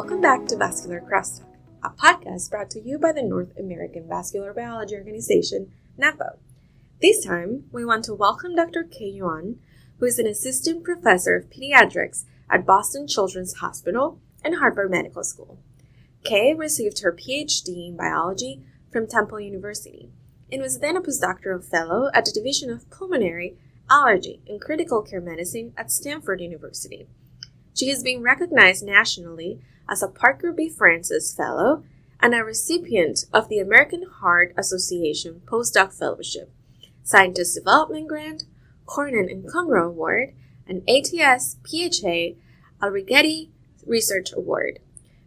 Welcome back to Vascular Crosstalk, a podcast brought to you by the North American Vascular Biology Organization, NAVBO. This time, we want to welcome Dr. Ke Yuan, who is an assistant professor of pediatrics at Boston Children's Hospital and Harvard Medical School. Ke received her PhD in biology from Temple University and was then a postdoctoral fellow at the Division of Pulmonary, Allergy, and Critical Care Medicine at Stanford University. She has been recognized nationally as a Parker B. Francis Fellow and a recipient of the American Heart Association Postdoc Fellowship, Scientist Development Grant, Cournand and Comroe Award, and ATS PHA Aldrighetti Research Award.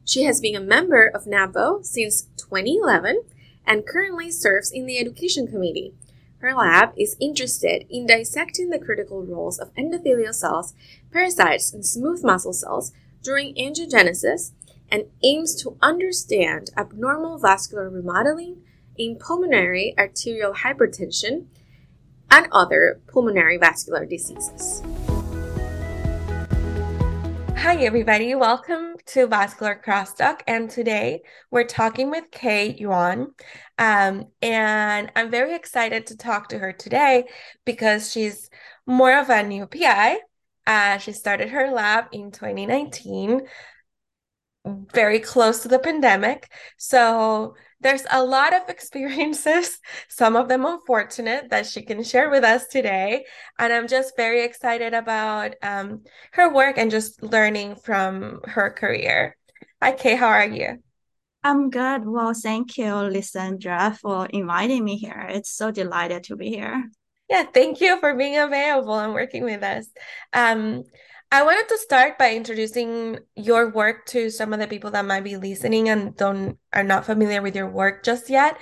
She has been a member of NAVBO since 2011 and currently serves in the Education Committee. Her lab is interested in dissecting the critical roles of endothelial cells, parasites, and smooth muscle cells during angiogenesis and aims to understand abnormal vascular remodeling in pulmonary arterial hypertension and other pulmonary vascular diseases. Hi, everybody. Welcome to Vascular Crosstalk. And today we're talking with Ke Yuan. And I'm very excited to talk to her today because she's more of a new PI. She started her lab in 2019, very close to the pandemic. So there's a lot of experiences, some of them unfortunate, that she can share with us today. And I'm just very excited about her work and just learning from her career. Hi, Ke, how are you? I'm good. Well, thank you, Lisandra, for inviting me here. It's so delighted to be here. Yeah, thank you for being available and working with us. I wanted to start by introducing your work to some of the people that might be listening and are not familiar with your work just yet.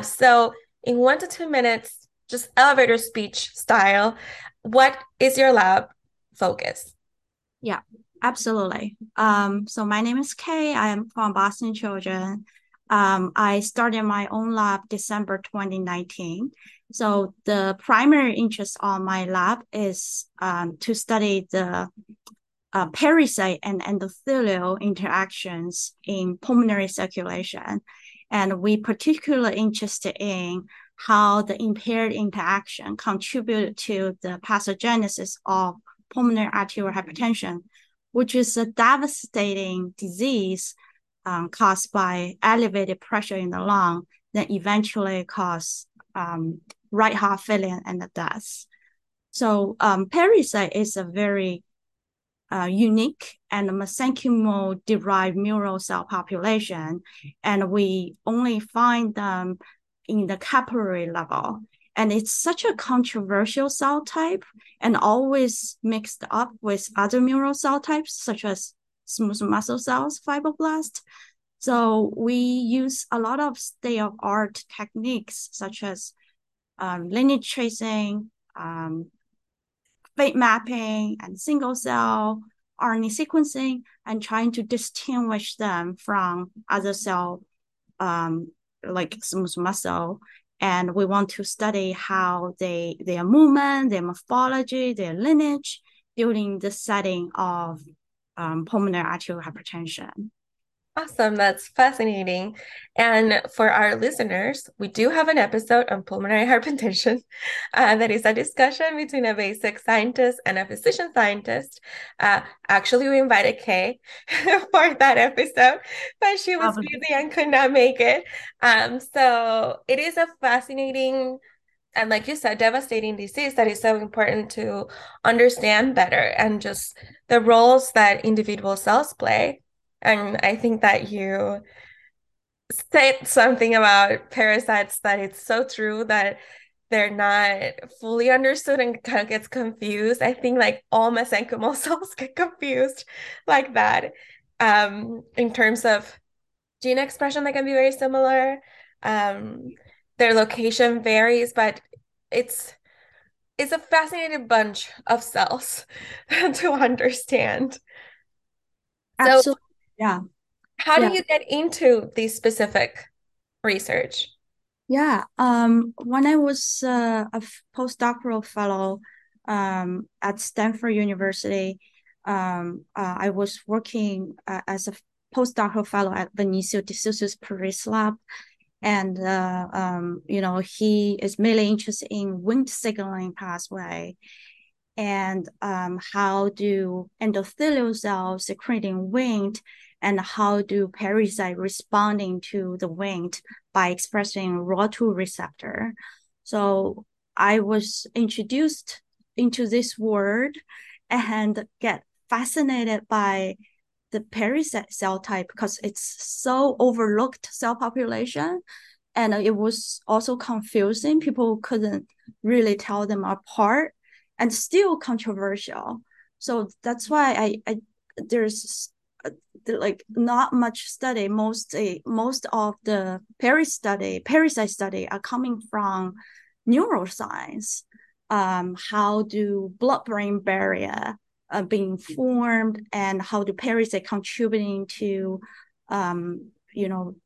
So in 1 to 2 minutes, just elevator speech style, what is your lab focus? Yeah, absolutely. So my name is Ke. I am from Boston Children. I started my own lab December 2019. So the primary interest on my lab is to study the parasite and endothelial interactions in pulmonary circulation. And we particularly interested in how the impaired interaction contribute to the pathogenesis of pulmonary arterial hypertension, which is a devastating disease caused by elevated pressure in the lung that eventually cause right heart failure and the death. So parasite is a very unique and mesenchymal-derived mural cell population, and we only find them in the capillary level. And it's such a controversial cell type and always mixed up with other mural cell types, such as smooth muscle cells, fibroblasts. So we use a lot of state-of-art techniques, such as lineage tracing, fate mapping, and single-cell RNA sequencing, and trying to distinguish them from other cell, like smooth muscle. And we want to study how their movement, their morphology, their lineage during the setting of pulmonary arterial hypertension. Awesome. That's fascinating. And for our listeners, we do have an episode on pulmonary hypertension that is a discussion between a basic scientist and a physician scientist. Actually, we invited Ke for that episode, but she was busy and could not make it. So it is a fascinating and, like you said, devastating disease that is so important to understand better and just the roles that individual cells play. And I think that you said something about parasites that it's so true that they're not fully understood and kind of gets confused. I think like all mesenchymal cells get confused like that in terms of gene expression that can be very similar. Their location varies, but it's a fascinating bunch of cells to understand. Absolutely. So, yeah. How do you get into this specific research? Yeah. When I was a postdoctoral fellow at Stanford University, I was working as a postdoctoral fellow at Vinicio de Sousa Pereira's lab. And, you know, he is mainly interested in Wnt signaling pathway and how do endothelial cells secreting Wnt and how do parasite responding to the Wnt by expressing ROR2 receptor. So I was introduced into this word and get fascinated by the parasite cell type because it's so overlooked cell population. And it was also confusing. People couldn't really tell them apart and still controversial. So that's why I there's like not much study. Most of the parasite study are coming from neuroscience. How do blood-brain barrier being formed and how do parasites contributing to, you know,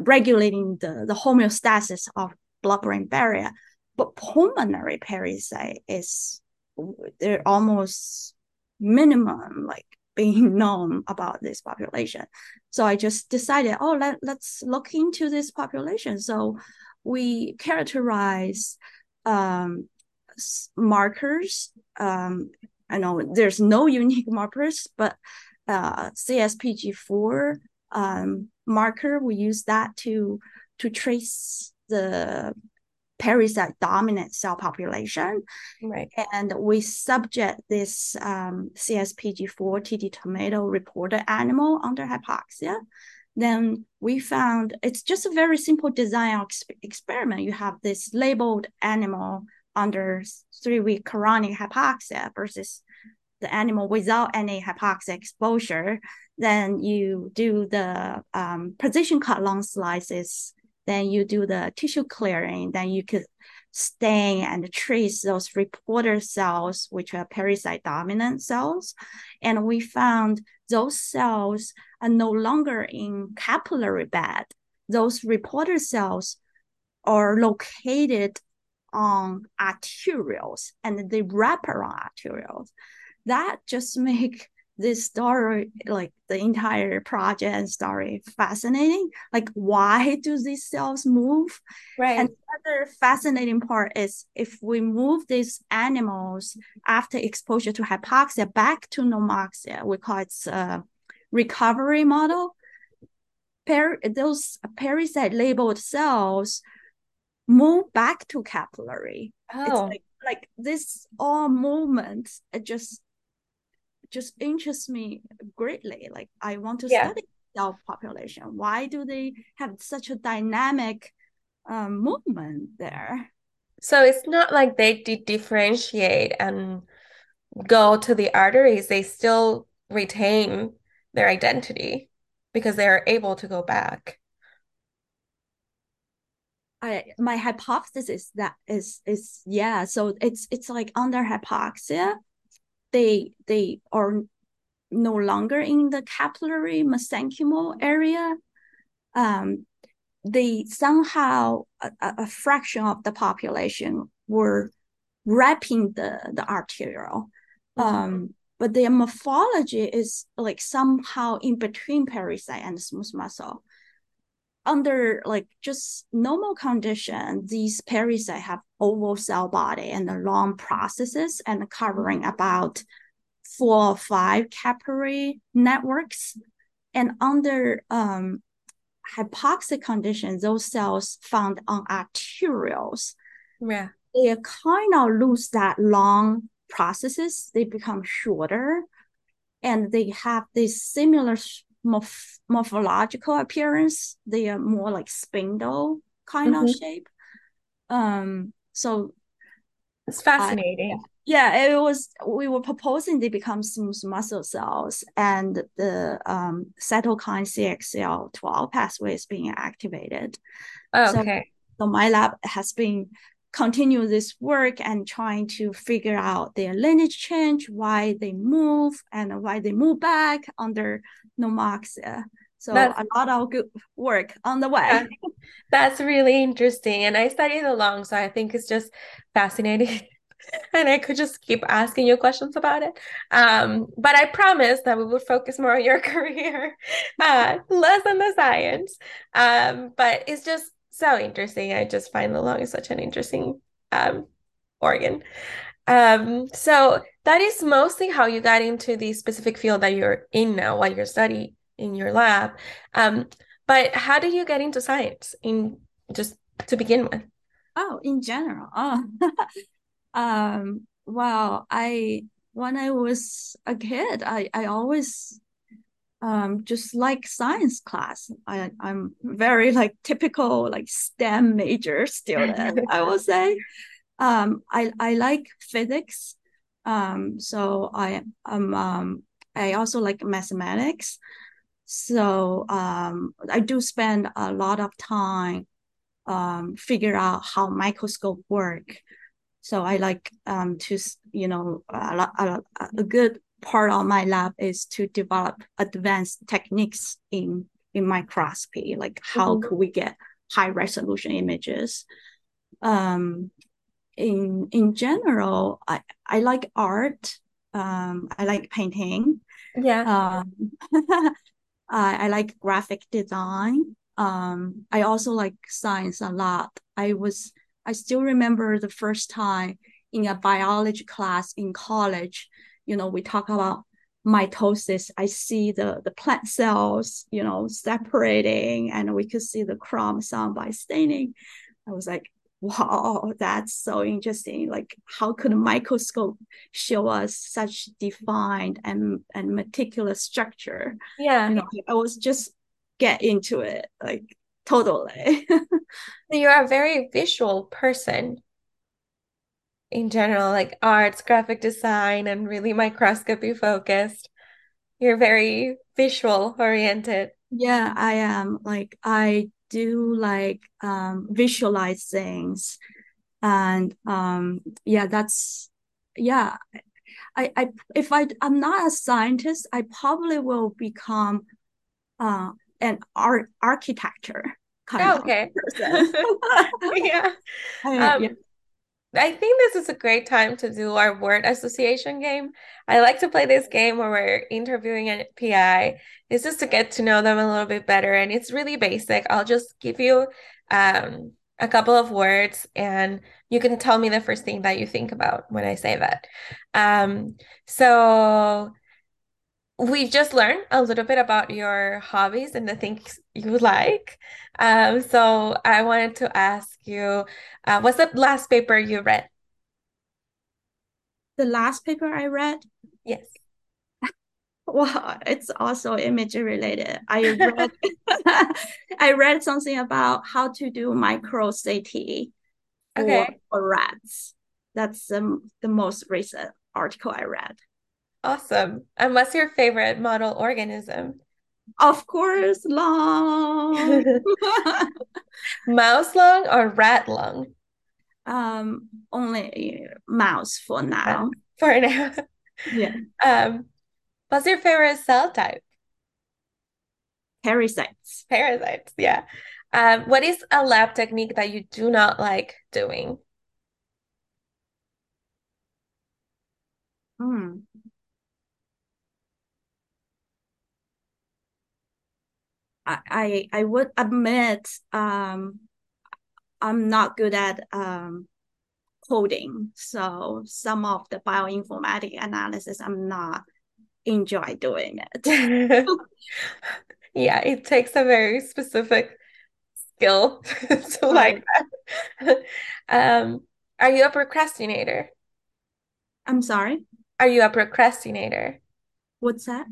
regulating the homeostasis of blood-brain barrier. But pulmonary parasite is, they're almost minimum, like being known about this population. So I just decided, oh, let's look into this population. So we characterize markers, I know there's no unique markers, but CSPG4 marker, we use that to trace the parasite dominant cell population. Right. And we subject this CSPG4 TT tomato reporter animal under hypoxia. Then we found it's just a very simple design experiment. You have this labeled animal under 3-week chronic hypoxia versus the animal without any hypoxia exposure. Then you do the precision cut long slices. Then you do the tissue clearing. Then you could stain and trace those reporter cells, which are parasite dominant cells. And we found those cells are no longer in capillary bed. Those reporter cells are located on arterioles and they wrap around arterioles. That just make this story, like the entire project and story, fascinating. Like, why do these cells move? Right. And the other fascinating part is if we move these animals after exposure to hypoxia back to normoxia, we call it a recovery model. Those parasite labeled cells move back to capillary. Oh. It's like this all movement, it just interests me greatly. Like I want to study cell population. Why do they have such a dynamic movement there? So it's not like they differentiate and go to the arteries. They still retain their identity because they are able to go back. My hypothesis is that is yeah. So it's like under hypoxia, they are no longer in the capillary mesenchymal area. They somehow a fraction of the population were wrapping the arteriole, but their morphology is like somehow in between parasite and smooth muscle. Under like just normal condition, these parasites have oval cell body and the long processes and covering about 4 or 5 capillary networks. And under hypoxic conditions, those cells found on arterioles, yeah, they kind of lose that long processes. They become shorter, and they have this similar morphological appearance. They are more like spindle kind of shape. So it's fascinating. It was, we were proposing they become smooth muscle cells and the cytokine CXCL12 pathway is being activated. So my lab has been continue this work and trying to figure out their lineage change, why they move and why they move back under normoxia. So that's, a lot of good work on the way. Yeah, that's really interesting. And I studied along, so I think it's just fascinating and I could just keep asking you questions about it. But I promise that we will focus more on your career, less on the science. But it's just so interesting. I just find the lung is such an interesting organ. So that is mostly how you got into the specific field that you're in now, while you're studying in your lab. But how did you get into science in just to begin with? Oh, in general. Oh. Well, when I was a kid, I always just like science class. I'm very like typical like STEM major student, I will say. I like physics. So I also like mathematics. So I do spend a lot of time figure out how microscope work. So I like to, you know, a good part of my lab is to develop advanced techniques in microscopy, like how could we get high resolution images. In general, I like art. I like painting. Yeah. I like graphic design. I also like science a lot. I still remember the first time in a biology class in college, you know, we talk about mitosis. I see the plant cells, you know, separating, and we could see the chromosome by staining. I was like, wow, that's so interesting. Like, how could a microscope show us such defined and meticulous structure? Yeah. You know, I was just get into it, like, totally. You're a very visual person in general, like arts, graphic design, and really microscopy focused. You're very visual oriented. Yeah, I am. Like, I do like visualize things, and if I'm not a scientist, I probably will become an architecture kind of person. Yeah. Yeah. I think this is a great time to do our word association game. I like to play this game where we're interviewing a PI. It's just to get to know them a little bit better. And it's really basic. I'll just give you a couple of words, and you can tell me the first thing that you think about when I say that. So we've just learned a little bit about your hobbies and the things you like. So I wanted to ask you, what's the last paper you read? The last paper I read? Yes. Wow, it's also imagery related. I read something about how to do micro CT for rats. That's the most recent article I read. Awesome. And what's your favorite model organism? Of course, lung. Mouse lung or rat lung? Only mouse for now. For now. Yeah. What's your favorite cell type? Parasites. Parasites, yeah. What is a lab technique that you do not like doing? I would admit I'm not good at coding. So some of the bioinformatic analysis, I'm not enjoy doing it. Yeah, it takes a very specific skill to like that. Are you a procrastinator? I'm sorry? Are you a procrastinator? What's that?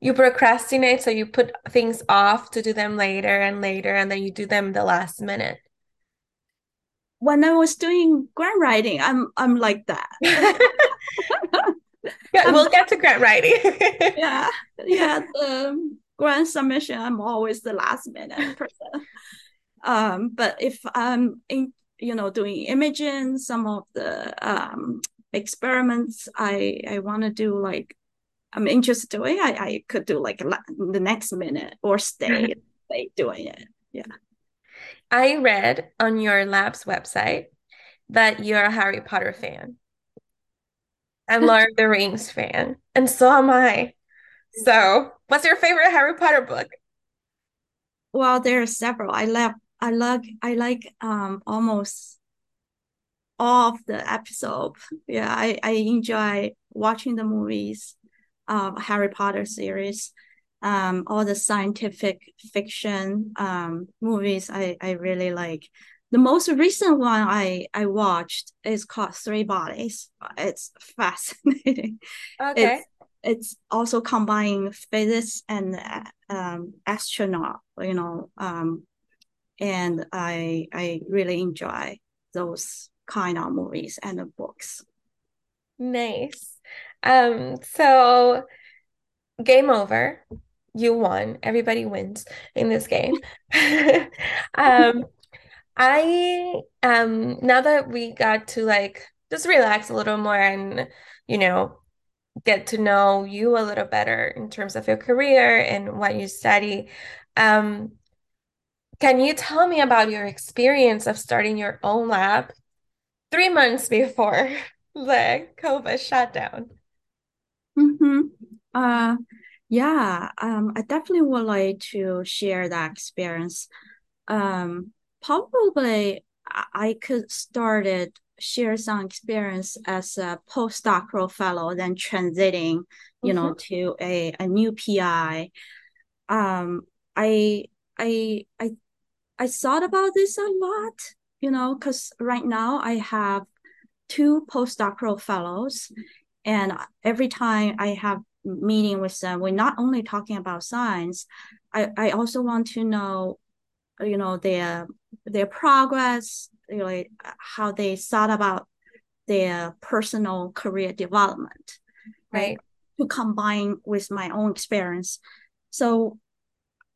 You procrastinate, so you put things off to do them later, and then you do them the last minute. When I was doing grant writing, I'm like that. Yeah, we'll get to grant writing. yeah. The grant submission, I'm always the last minute person. But if I'm doing imaging, some of the experiments I want to do, like, I'm interested in doing, I could do like the next minute or stay doing it. Yeah. I read on your lab's website that you're a Harry Potter fan. and Lord of the Rings fan. And so am I. So what's your favorite Harry Potter book? Well, there are several. I like almost all of the episodes. Yeah, I enjoy watching the movies of Harry Potter series, all the scientific fiction movies I really like. The most recent one I watched is called Three Bodies. It's fascinating. Okay. It's also combining physics and astronaut, and I really enjoy those kind of movies and the books. Nice. So game over. You won. Everybody wins in this game. I now that we got to just relax a little more and, get to know you a little better in terms of your career and what you study. Can you tell me about your experience of starting your own lab 3 months before the COVID shutdown? Mm-hmm. I definitely would like to share that experience. Probably I could share some experience as a postdoctoral fellow, then transiting, to a new PI. I thought about this a lot, because right now I have two postdoctoral fellows, and every time I have meeting with them, we're not only talking about science. I also want to know, their progress, how they thought about their personal career development, right? To combine with my own experience. So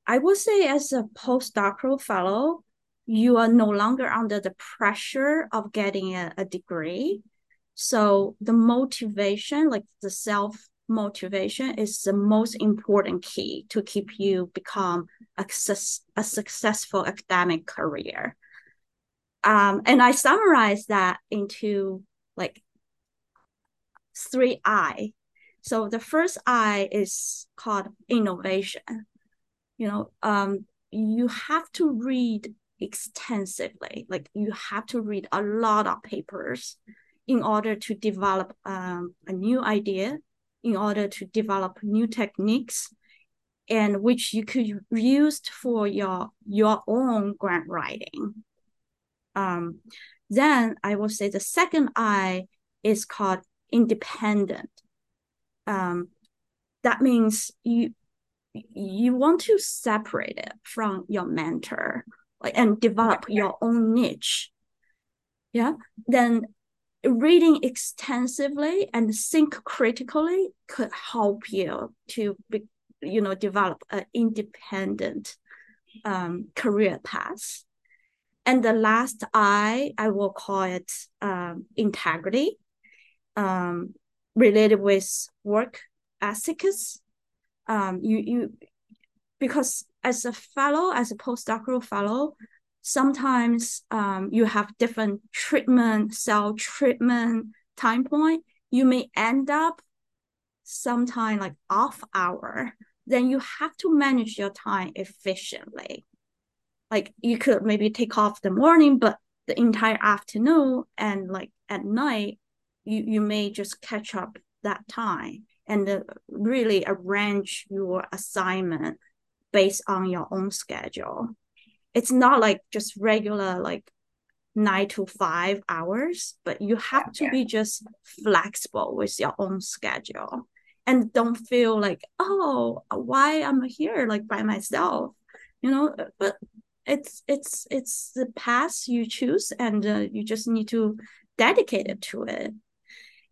I would say as a postdoctoral fellow, you are no longer under the pressure of getting a degree. So the motivation, the self-motivation, is the most important key to keep you become a successful academic career. And I summarized that into 3 I's. So the first I is called innovation. You have to read extensively, you have to read a lot of papers in order to develop a new idea, in order to develop new techniques, and which you could use for your own grant writing. Then I will say the second I is called independent. That means you want to separate it from your mentor, and develop your own niche. Yeah. Then reading extensively and think critically could help you to develop an independent career path. And the last I will call it integrity, related with work ethics. Because as a fellow, as a postdoctoral fellow, sometimes you have different cell treatment time point. You may end up sometime off hour. Then you have to manage your time efficiently. You could maybe take off the morning, but the entire afternoon and at night, you may just catch up that time and really arrange your assignment based on your own schedule. It's not just regular 9 to 5 hours, but you have to be just flexible with your own schedule and don't feel why I'm here by myself, but it's the path you choose, and you just need to dedicate it to it.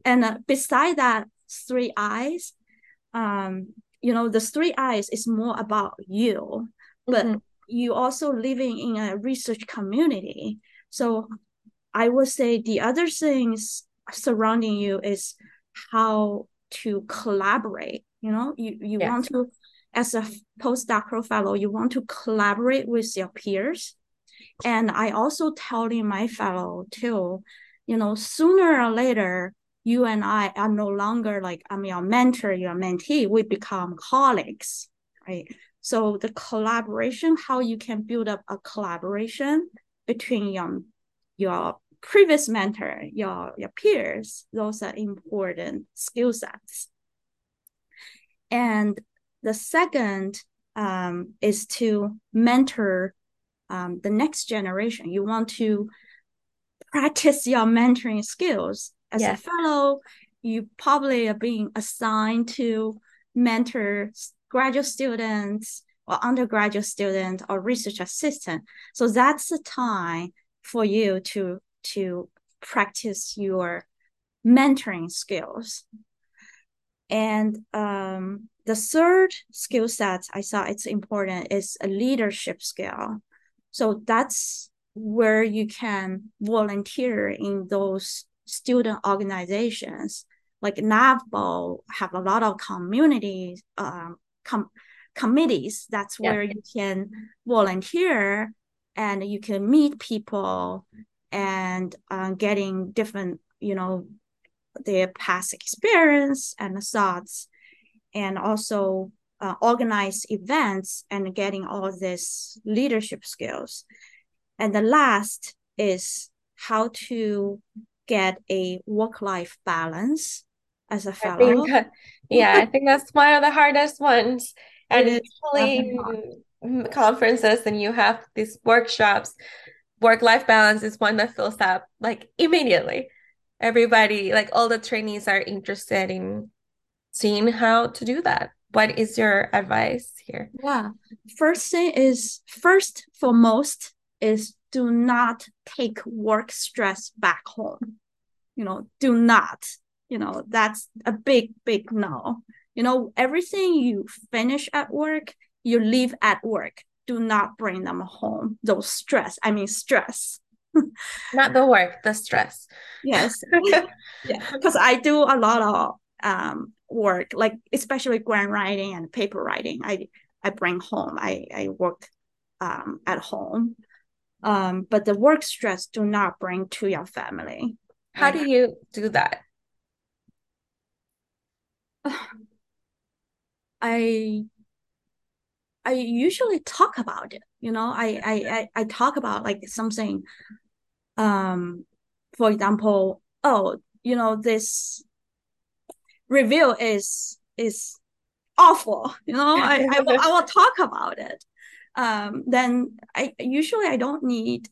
And beside that 3 I's, the 3 I's is more about you, but you also living in a research community. So I would say the other things surrounding you is how to collaborate. You want to, as a postdoctoral fellow, you want to collaborate with your peers. And I also tell my fellow too, sooner or later, you and I are no longer like, I'm your mentor, your mentee, we become colleagues, right? So the collaboration, how you can build up a collaboration between your previous mentor, your peers, those are important skill sets. And the second is to mentor the next generation. You want to practice your mentoring skills. As a fellow, you probably are being assigned to mentor graduate students or undergraduate students or research assistant. So that's the time for you to practice your mentoring skills. And the third skill set I saw it's important is a leadership skill. So that's where you can volunteer in those student organizations. Like NAVBO have a lot of community committees. That's where you can volunteer and you can meet people and getting different, you know, their past experience and thoughts, and also organize events and getting all these leadership skills. And the last is how to get a work-life balance as a fellow. I think that's one of the hardest ones. And usually conferences and you have these workshops, work-life balance is one that fills up like immediately. Everybody, like all the trainees are interested in seeing how to do that. What is your advice here? Yeah. First and foremost is do not take work stress back home. That's a big no. Everything you finish at work, you leave at work. Do not bring them home. Stress. Not the work, the stress. Yes. Because I do a lot of work, like especially grant writing and paper writing. I bring home. I work at home. But the work stress do not bring to your family. How do you do that? I usually talk about it. I talk about like something, for example, this review is awful. I will talk about it. Then I don't need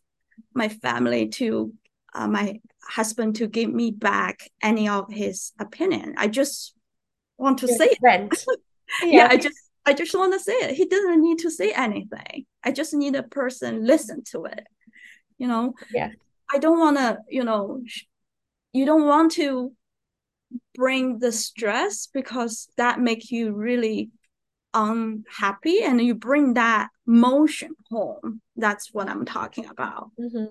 my family to, my husband to give me back any of his opinion. I just want to say it. I just want to say it. He doesn't need to say anything. I just need a person listen to it. I don't want to, you don't want to bring the stress because that makes you really unhappy and you bring that motion home. That's what I'm talking about. Mm-hmm.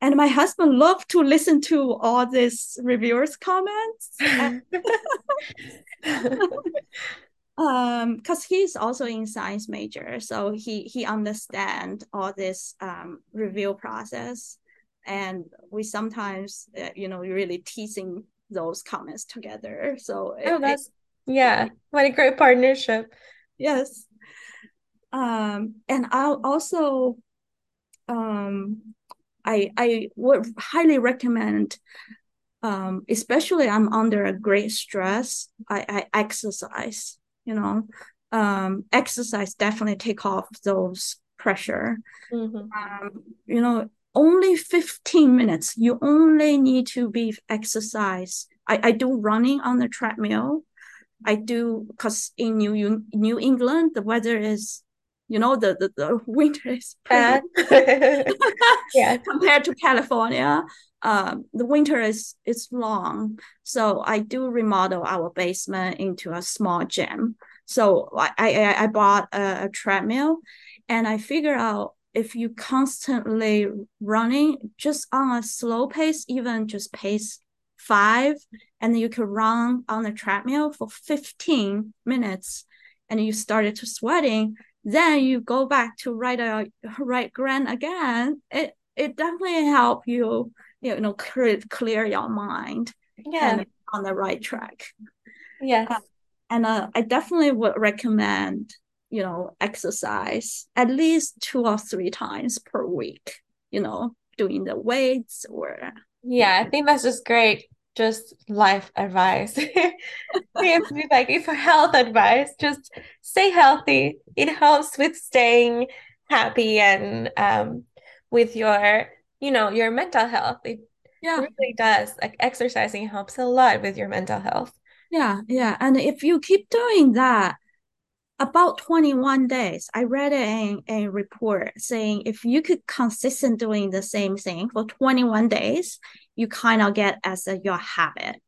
And my husband loved to listen to all these reviewers' comments. Because he's also in science major, so he understands all this review process. And we sometimes, really teasing those comments together. So what a great partnership. Yes. And I'll also, I would highly recommend, especially I'm under a great stress, I exercise, exercise definitely take off those pressure. Mm-hmm. Only 15 minutes, you only need to be exercise. I do running on the treadmill. I do, because in New England, the weather is, the winter is bad compared to California. The winter is long. So I do remodel our basement into a small gym. So I bought a treadmill and I figure out if you constantly running just on a slow pace, even just pace 5, and you could run on the treadmill for 15 minutes and you started to sweating, then you go back to write grant again. It definitely help you, clear your mind and on the right track. Yes. And I definitely would recommend, exercise at least 2 or 3 times per week, doing the weights or. Yeah, I think that's just great. Just life advice. It seems to be like it's health advice. Just stay healthy. It helps with staying happy and with your, your mental health. It really does. Like exercising helps a lot with your mental health. Yeah, yeah. And if you keep doing that, about 21 days, I read a report saying if you could consistent doing the same thing for 21 days, you kind of get as your habit,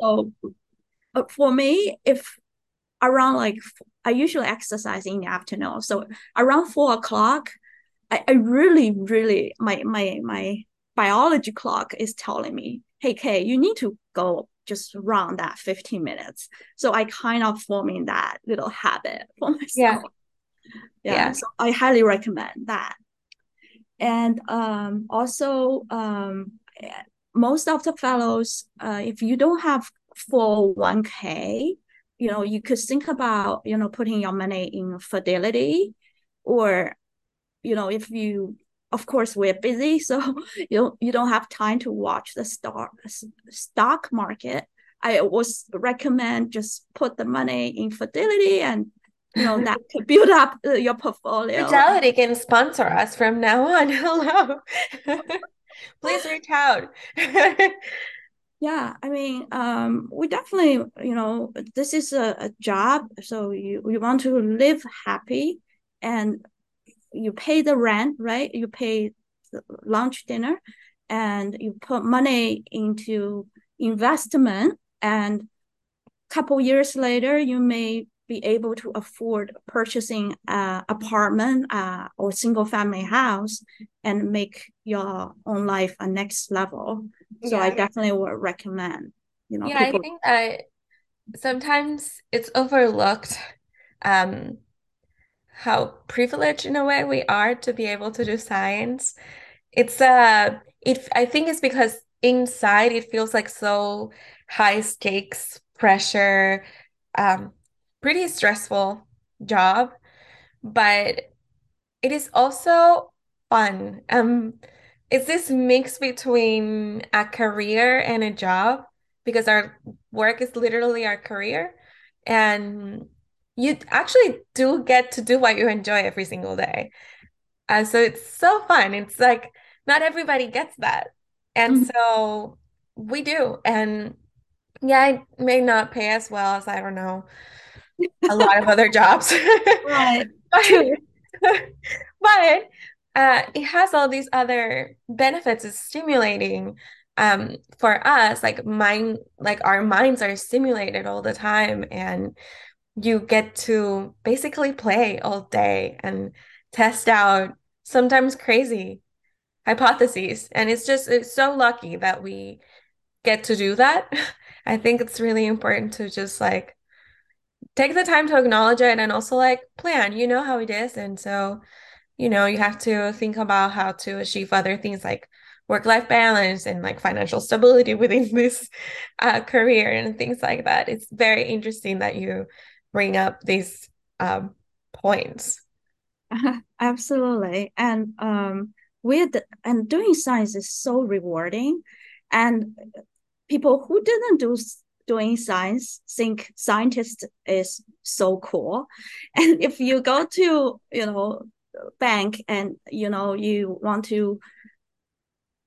So for me, if around I usually exercise in the afternoon. So around 4 o'clock, I really, my biology clock is telling me, hey, Kay, you need to go just run that 15 minutes. So I kind of forming that little habit for myself. Yeah. So I highly recommend that. And also most of the fellows, if you don't have 401k, you could think about, putting your money in Fidelity or, if you, of course, we're busy, so you don't have time to watch the stock market. I would recommend just put the money in Fidelity and that could build up your portfolio. Fidelity can sponsor us from now on. Hello. Please reach out. Yeah, I mean, we definitely, this is a job. So you want to live happy and you pay the rent, right? You pay lunch, dinner, and you put money into investment. And a couple years later, you may be able to afford purchasing an apartment or single family house and make your own life a next level. So I definitely would recommend, people... I think that sometimes it's overlooked how privileged in a way we are to be able to do science. I think it's because inside it feels like so high stakes, pressure, pretty stressful job, but it is also fun. It's this mix between a career and a job, because our work is literally our career, and you actually do get to do what you enjoy every single day. So it's so fun. It's like not everybody gets that. And so we do. And it may not pay as well as, I don't know, a lot of other jobs, right? but it has all these other benefits. It's stimulating for us. Our minds are stimulated all the time, and you get to basically play all day and test out sometimes crazy hypotheses. And it's so lucky that we get to do that. I think it's really important to just take the time to acknowledge it, and also plan, how it is. And so, you have to think about how to achieve other things like work-life balance and financial stability within this career and things like that. It's very interesting that you bring up these points. Absolutely. And doing science is so rewarding, and people who didn't do doing science think scientist is so cool. And if you go to bank and you want to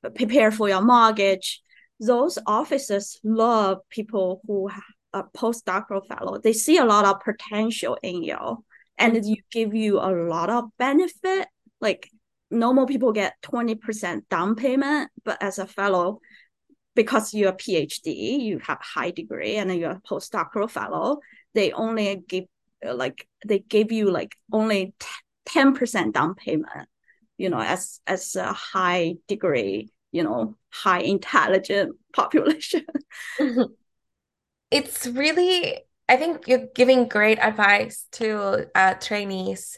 prepare for your mortgage, those officers love people who are postdoctoral fellow. They see a lot of potential in you, and you give you a lot of benefit. Normal people get 20% down payment, but as a fellow, because you're a PhD, you have a high degree, and you're a postdoctoral fellow, they only give only 10% down payment, as a high degree, high intelligent population. Mm-hmm. It's really, I think you're giving great advice to trainees.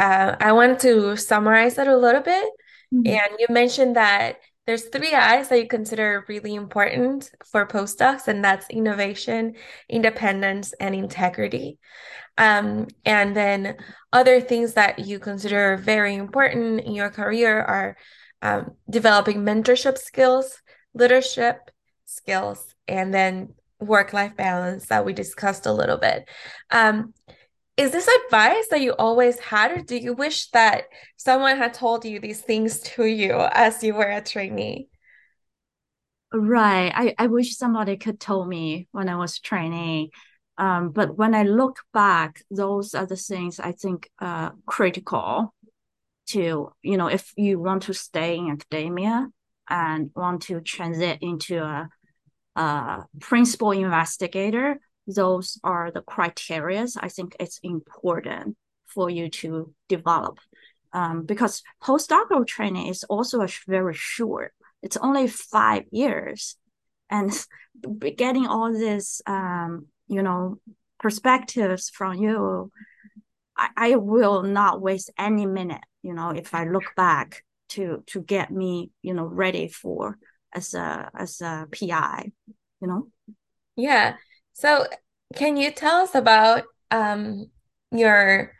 I want to summarize that a little bit. Mm-hmm. And you mentioned that There's three I's that you consider really important for postdocs, and that's innovation, independence, and integrity. And then other things that you consider very important in your career are developing mentorship skills, leadership skills, and then work-life balance that we discussed a little bit. Is this advice that you always had, or do you wish that someone had told you these things to you as you were a trainee? Right. I wish somebody could tell me when I was trainee. But when I look back, those are the things I think are critical to, you know, if you want to stay in academia and want to transit into a principal investigator, those are the criteria. I think it's important for you to develop because postdoctoral training is also very short. It's only 5 years. And getting all this, perspectives from you, I will not waste any minute, if I look back to get me, ready for as a PI, Yeah. So can you tell us about your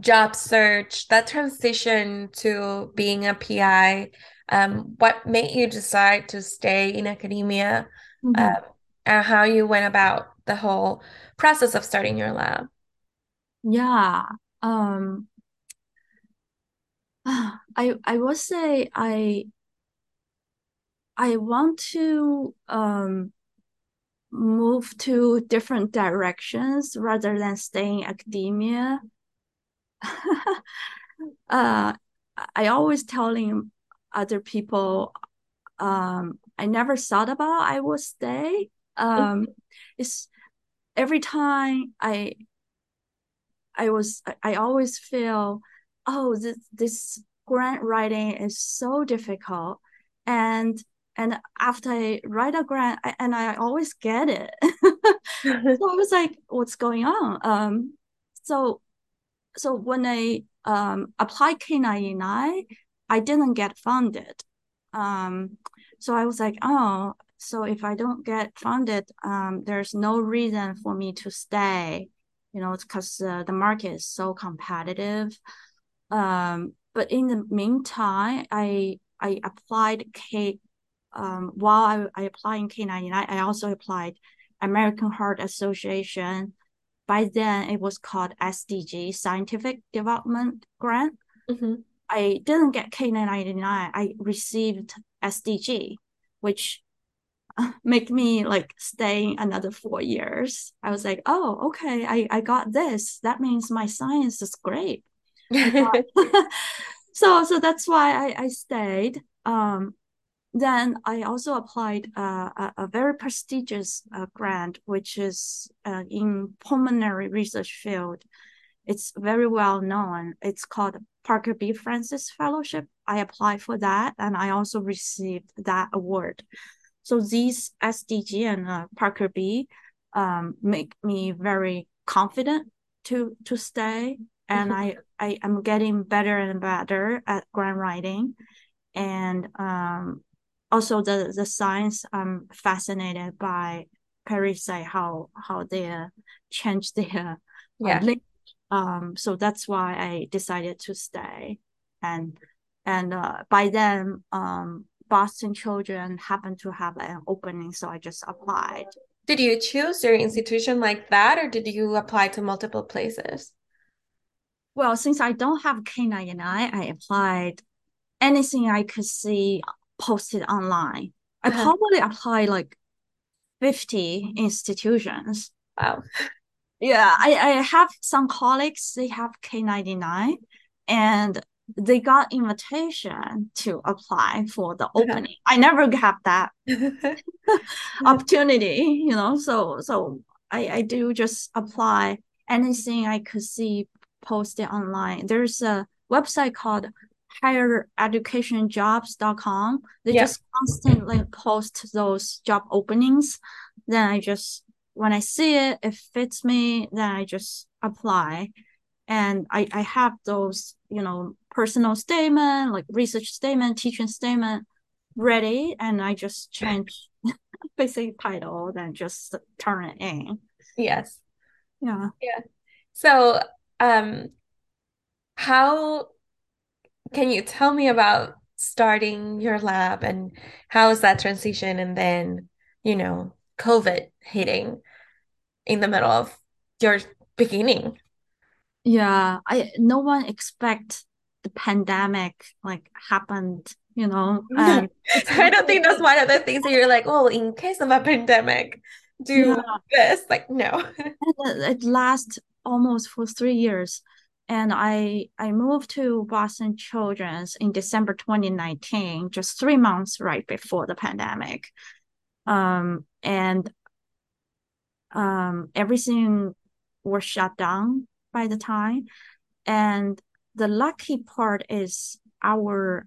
job search, that transition to being a PI? What made you decide to stay in academia, and how you went about the whole process of starting your lab? Yeah. I would say I want to move to different directions rather than staying in academia. I always telling other people, I never thought about I would stay. It's every time I always feel, this grant writing is so difficult, and after I write a grant, I always get it. So I was like, what's going on? So when I applied K99, I didn't get funded. So I was like, so if I don't get funded, there's no reason for me to stay, it's because the market is so competitive. But in the meantime, I applied while I applied in K99, I also applied American Heart Association. By then, it was called SDG, Scientific Development Grant. I didn't get K99. I received SDG, which made me staying another 4 years. I was like, okay, I got this. That means my science is great. So that's why I stayed. Then I also applied a very prestigious grant, which is in pulmonary research field. It's very well known. It's called Parker B. Francis Fellowship. I applied for that, and I also received that award. So these SDG and Parker B make me very confident to stay, and I am getting better and better at grant writing, and also, the science, I'm fascinated by parasite, how they change their link. So that's why I decided to stay. And by then, Boston Children happened to have an opening, so I just applied. Did you choose your institution like that, or did you apply to multiple places? Well, since I don't have K99, I applied anything I could see posted online. I probably applied 50 institutions. Wow. Yeah, I have some colleagues, they have K99, and they got invitation to apply for the opening. I never have that opportunity, so I do just apply anything I could see posted online. There's a website called highereducationjobs.com. They just constantly post those job openings. Then I just, when I see it, it fits me, then I just apply. And I have those, personal statement, research statement, teaching statement, ready, and I just change basic title, then just turn it in. Yes. Yeah. Yeah. So, how can you tell me about starting your lab, and how is that transition? And then, you know, COVID hitting in the middle of your beginning. Yeah, no one expect the pandemic like happened, you know. I don't think that's one of the things that you're like, oh, in case of a pandemic, do this. Like, no. And it lasts almost for 3 years. And I moved to Boston Children's in December 2019, just 3 months right before the pandemic. Everything was shut down by the time. And the lucky part is our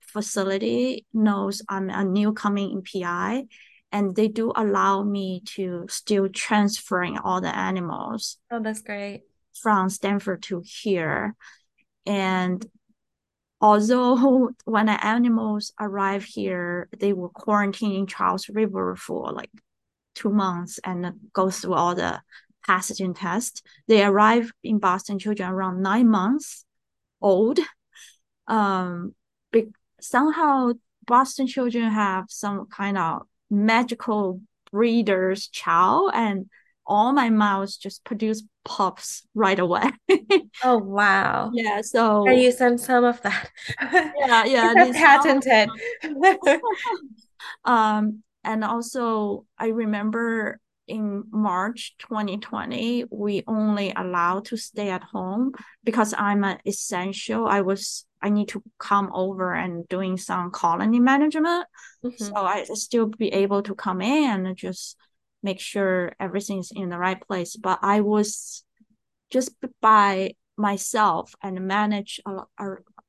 facility knows I'm a new coming in PI, and they do allow me to still transferring all the animals. Oh, that's great. From Stanford to here. And although when the animals arrive here, they were quarantined in Charles River for like 2 months and go through all the pathogen tests. They arrive in Boston Children around 9 months old. Somehow Boston Children have some kind of magical breeder's chow, and all my mouths just produce pups right away. Oh, wow. Yeah, so... Can you send some of that? Yeah. That's patented. And also, I remember in March 2020, we only allowed to stay at home because I'm an essential. I need to come over and doing some colony management. Mm-hmm. So I still be able to come in and just make sure everything's in the right place. But I was just by myself and managed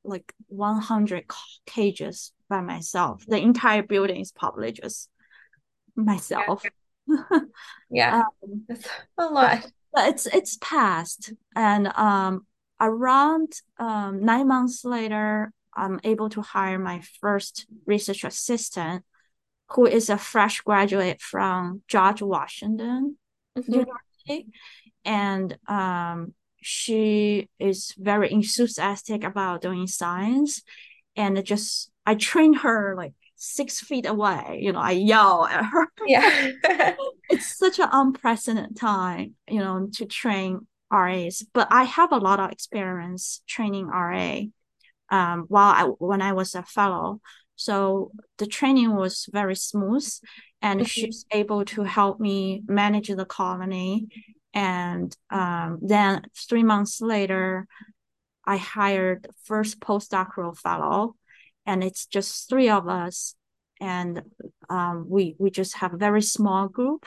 like 100 cages by myself. The entire building is probably just myself. Yeah, that's a lot. But it's past. And around 9 months later, I'm able to hire my first research assistant, who is a fresh graduate from George Washington University. And she is very enthusiastic about doing science. And I trained her like 6 feet away. You know, I yell at her. Yeah. It's such an unprecedented time, you know, to train RAs. But I have a lot of experience training RA when I was a fellow. So the training was very smooth, and she's able to help me manage the colony. And then 3 months later, I hired the first postdoctoral fellow, and it's just three of us. And we just have a very small group.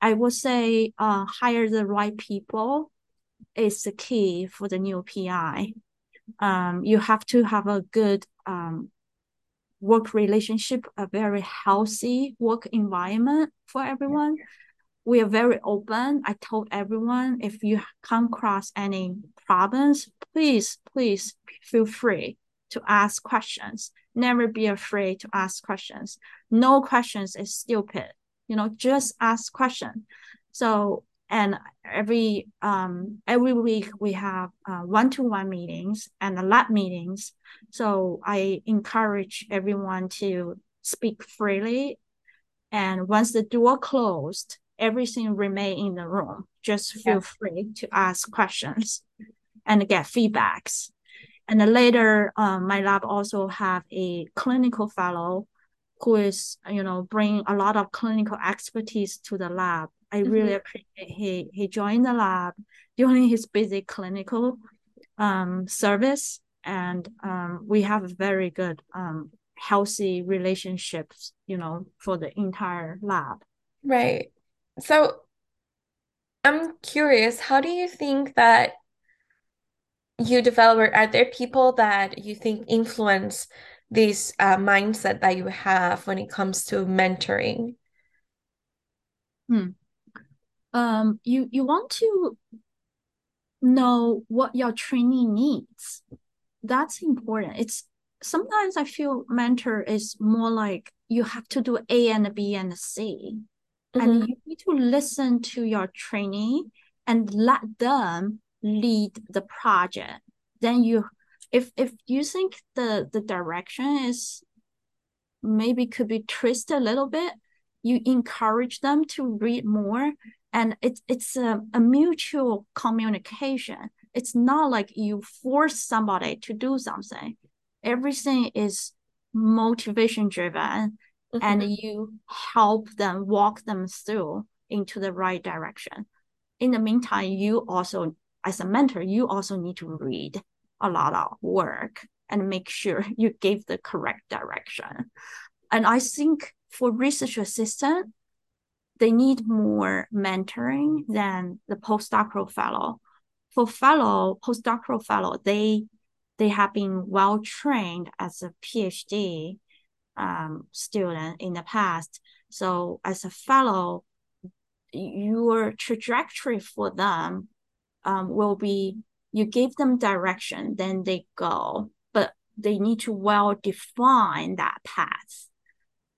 I would say hire the right people is the key for the new PI. You have to have a good work relationship, a very healthy work environment for everyone. We are very open. I told everyone, if you come across any problems, please feel free to ask questions. Never be afraid to ask questions. No questions is stupid. You know, just ask questions. So, and every week we have one-to-one meetings and lab meetings. So I encourage everyone to speak freely. And once the door closed, everything remain in the room. Just feel free to ask questions and get feedbacks. And then later, my lab also have a clinical fellow who is, you know, bring a lot of clinical expertise to the lab. I really appreciate he joined the lab during his busy clinical service, and we have a very good healthy relationships, you know, for the entire lab. Right. So I'm curious, how do you think that you develop? Are there people that you think influence this mindset that you have when it comes to mentoring? You want to know what your trainee needs. That's important. It's sometimes I feel mentor is more like you have to do A and B and C. Mm-hmm. And you need to listen to your trainee and let them lead the project. Then you, if you think the direction is maybe could be twisted a little bit, you encourage them to read more. And it's a mutual communication. It's not like you force somebody to do something. Everything is motivation driven, mm-hmm. and you help them walk them through into the right direction. In the meantime, you also, as a mentor, you also need to read a lot of work and make sure you gave the correct direction. And I think for research assistant, they need more mentoring than the postdoctoral fellow. For postdoctoral fellow, they have been well trained as a PhD student in the past. So as a fellow, your trajectory for them will be, you give them direction, then they go, but they need to well define that path.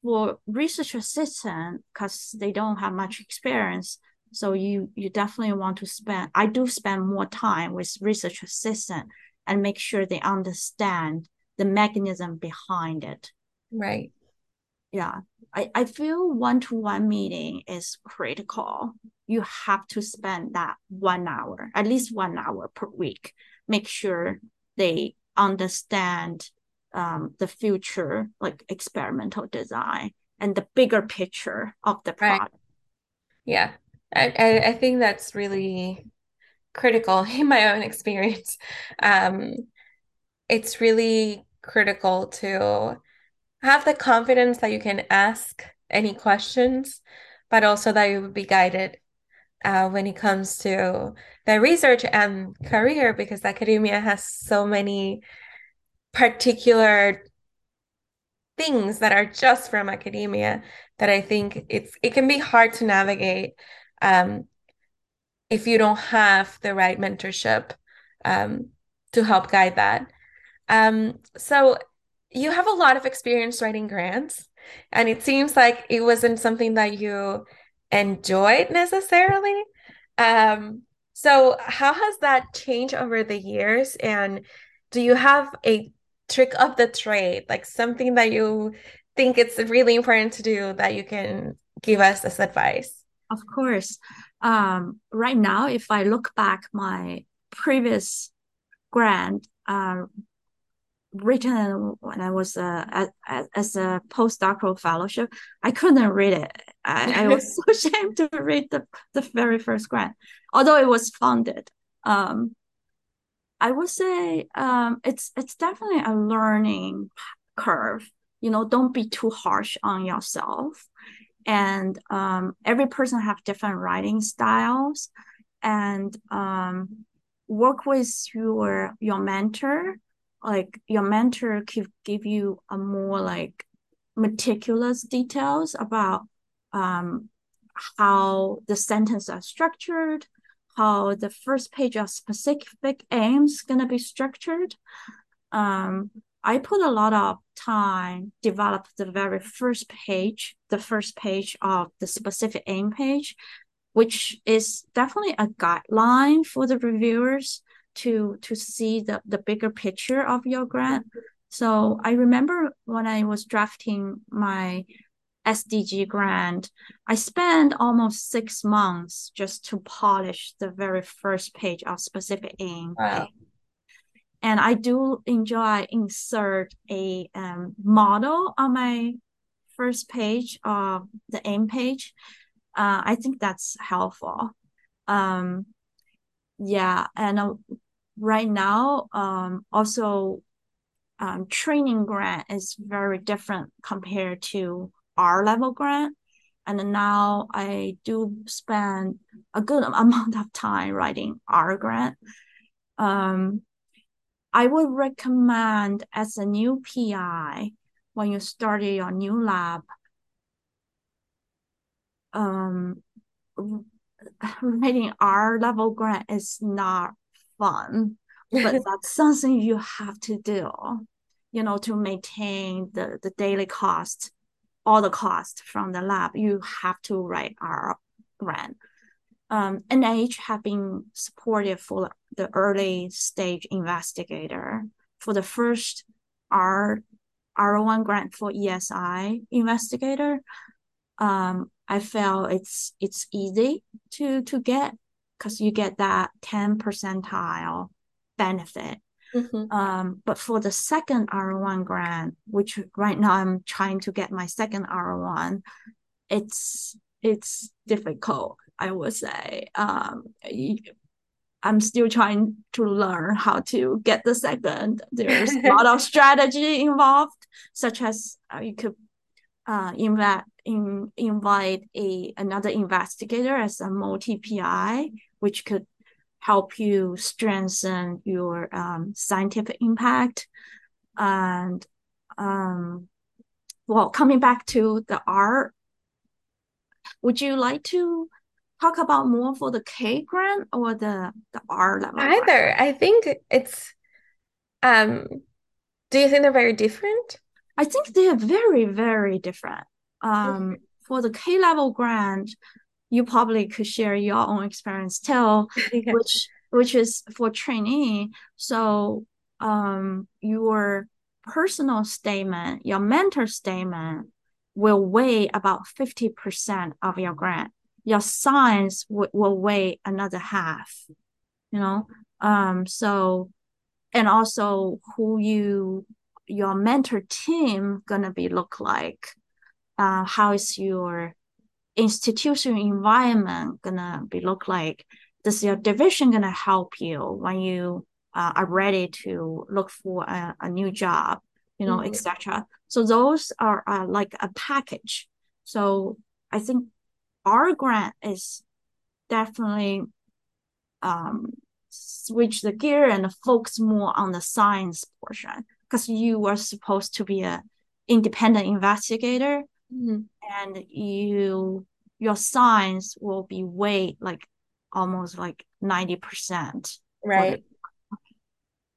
For research assistant, because they don't have much experience, so you definitely want to spend more time with research assistant and make sure they understand the mechanism behind it. Right. Yeah. I feel one-to-one meeting is critical. You have to spend that 1 hour, at least 1 hour per week. Make sure they understand the future, like experimental design and the bigger picture of the product. Right. Yeah. I think that's really critical in my own experience. It's really critical to have the confidence that you can ask any questions, but also that you would be guided when it comes to the research and career, because academia has so many particular things that are just from academia that I think it can be hard to navigate if you don't have the right mentorship to help guide that. So you have a lot of experience writing grants, and it seems like it wasn't something that you enjoyed necessarily. So how has that changed over the years? And do you have a trick of the trade, like something that you think it's really important to do that you can give us as advice? Of course. Right now, if I look back my previous grant written when I was as a postdoctoral fellowship, I couldn't read it. I was so ashamed to read the very first grant, although it was funded. I would say it's definitely a learning curve. You know, don't be too harsh on yourself. And every person have different writing styles, and work with your mentor. Like your mentor could give you a more like meticulous details about how the sentences are structured, how the first page of specific aims gonna be structured. I put a lot of time develop the first page of the specific aim page, which is definitely a guideline for the reviewers to see the bigger picture of your grant. So I remember when I was drafting my SDG grant, I spent almost 6 months just to polish the very first page of specific aim. Wow. And I do enjoy insert a model on my first page of the aim page. I think that's helpful. Right now, training grant is very different compared to R-level grant. And now I do spend a good amount of time writing R grant. I would recommend as a new PI, when you start your new lab, writing R-level grant is not fun, but that's something you have to do. you know, to maintain the daily cost, all the cost from the lab, you have to write our grant. NIH have been supportive for the early stage investigator. For the first R01 grant for ESI investigator, I felt it's easy to get, because you get that 10 percentile benefit. Mm-hmm. But for the second R01 grant, which right now I'm trying to get my second R01, it's difficult, I would say. I'm still trying to learn how to get the second. There's a lot of strategy involved, such as you could invite another investigator as a multi-PI, which could help you strengthen your scientific impact. And well, coming back to the R, would you like to talk about more for the K grant or the R level? Either grant? I think it's, do you think they're very different? I think they are very, very different. Okay. For the K level grant, you probably could share your own experience too, yeah. which is for trainee. So your personal statement, your mentor statement will weigh about 50% of your grant. Your science will weigh another half, you know? So, and also who your mentor team gonna be look like? How is your institutional environment gonna be look like? Does your division gonna help you when you are ready to look for a new job, you know, mm-hmm. etc. So those are like a package. So I think our grant is definitely switch the gear and focus more on the science portion, because you are supposed to be an independent investigator. Mm-hmm. And your science will be weighed like almost like 90%. Right.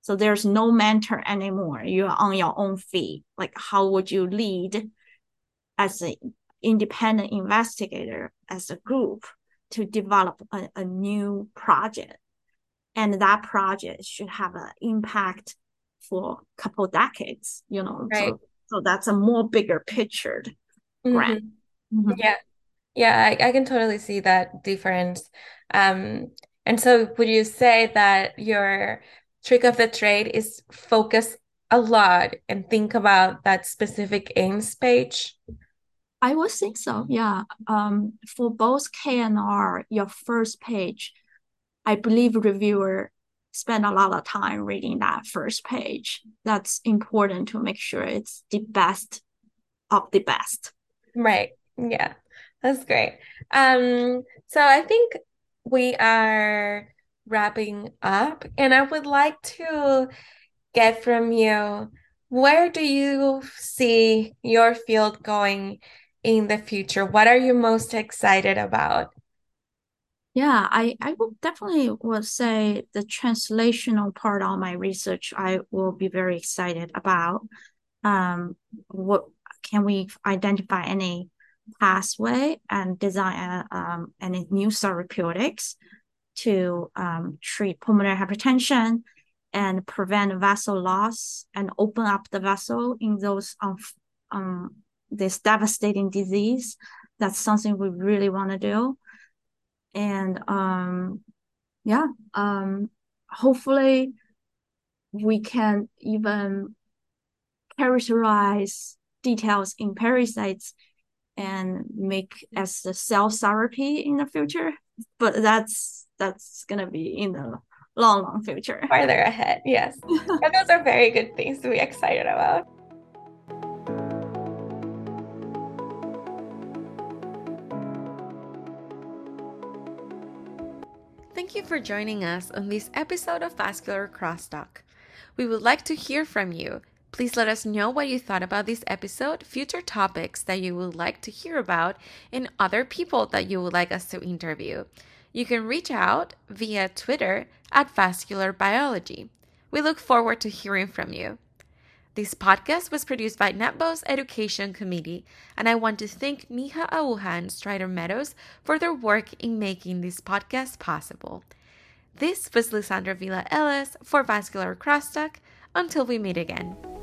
So there's no mentor anymore. You're on your own feet. Like, how would you lead as an independent investigator as a group to develop a new project? And that project should have an impact for a couple decades, you know. Right. So that's a more bigger picture. Grant. Mm-hmm. Mm-hmm. Yeah, I can totally see that difference. And so would you say that your trick of the trade is focus a lot and think about that specific aims page? I would think so, yeah. For both K and R, your first page, I believe reviewer spend a lot of time reading that first page. That's important to make sure it's the best of the best. Right. Yeah, that's great. So I think we are wrapping up, and I would like to get from you, where do you see your field going in the future? What are you most excited about? Yeah, I will definitely would say the translational part of my research, I will be very excited about. What can we identify any pathway and design any new therapeutics to treat pulmonary hypertension and prevent vessel loss and open up the vessel in those this devastating disease? That's something we really want to do. And hopefully we can even characterize details in parasites and make as the cell therapy in the future, but that's gonna be in the long future, farther ahead. Yes. And those are very good things to be excited about. Thank you for joining us on this episode of Vascular Crosstalk. We would like to hear from you. Please let us know what you thought about this episode, future topics that you would like to hear about, and other people that you would like us to interview. You can reach out via Twitter @vascularbiology. We look forward to hearing from you. This podcast was produced by NAVBO's Education Committee, and I want to thank Mija Aguja and Strider Meadows for their work in making this podcast possible. This was Lisandra Villa Ellis for Vascular Crosstalk. Until we meet again.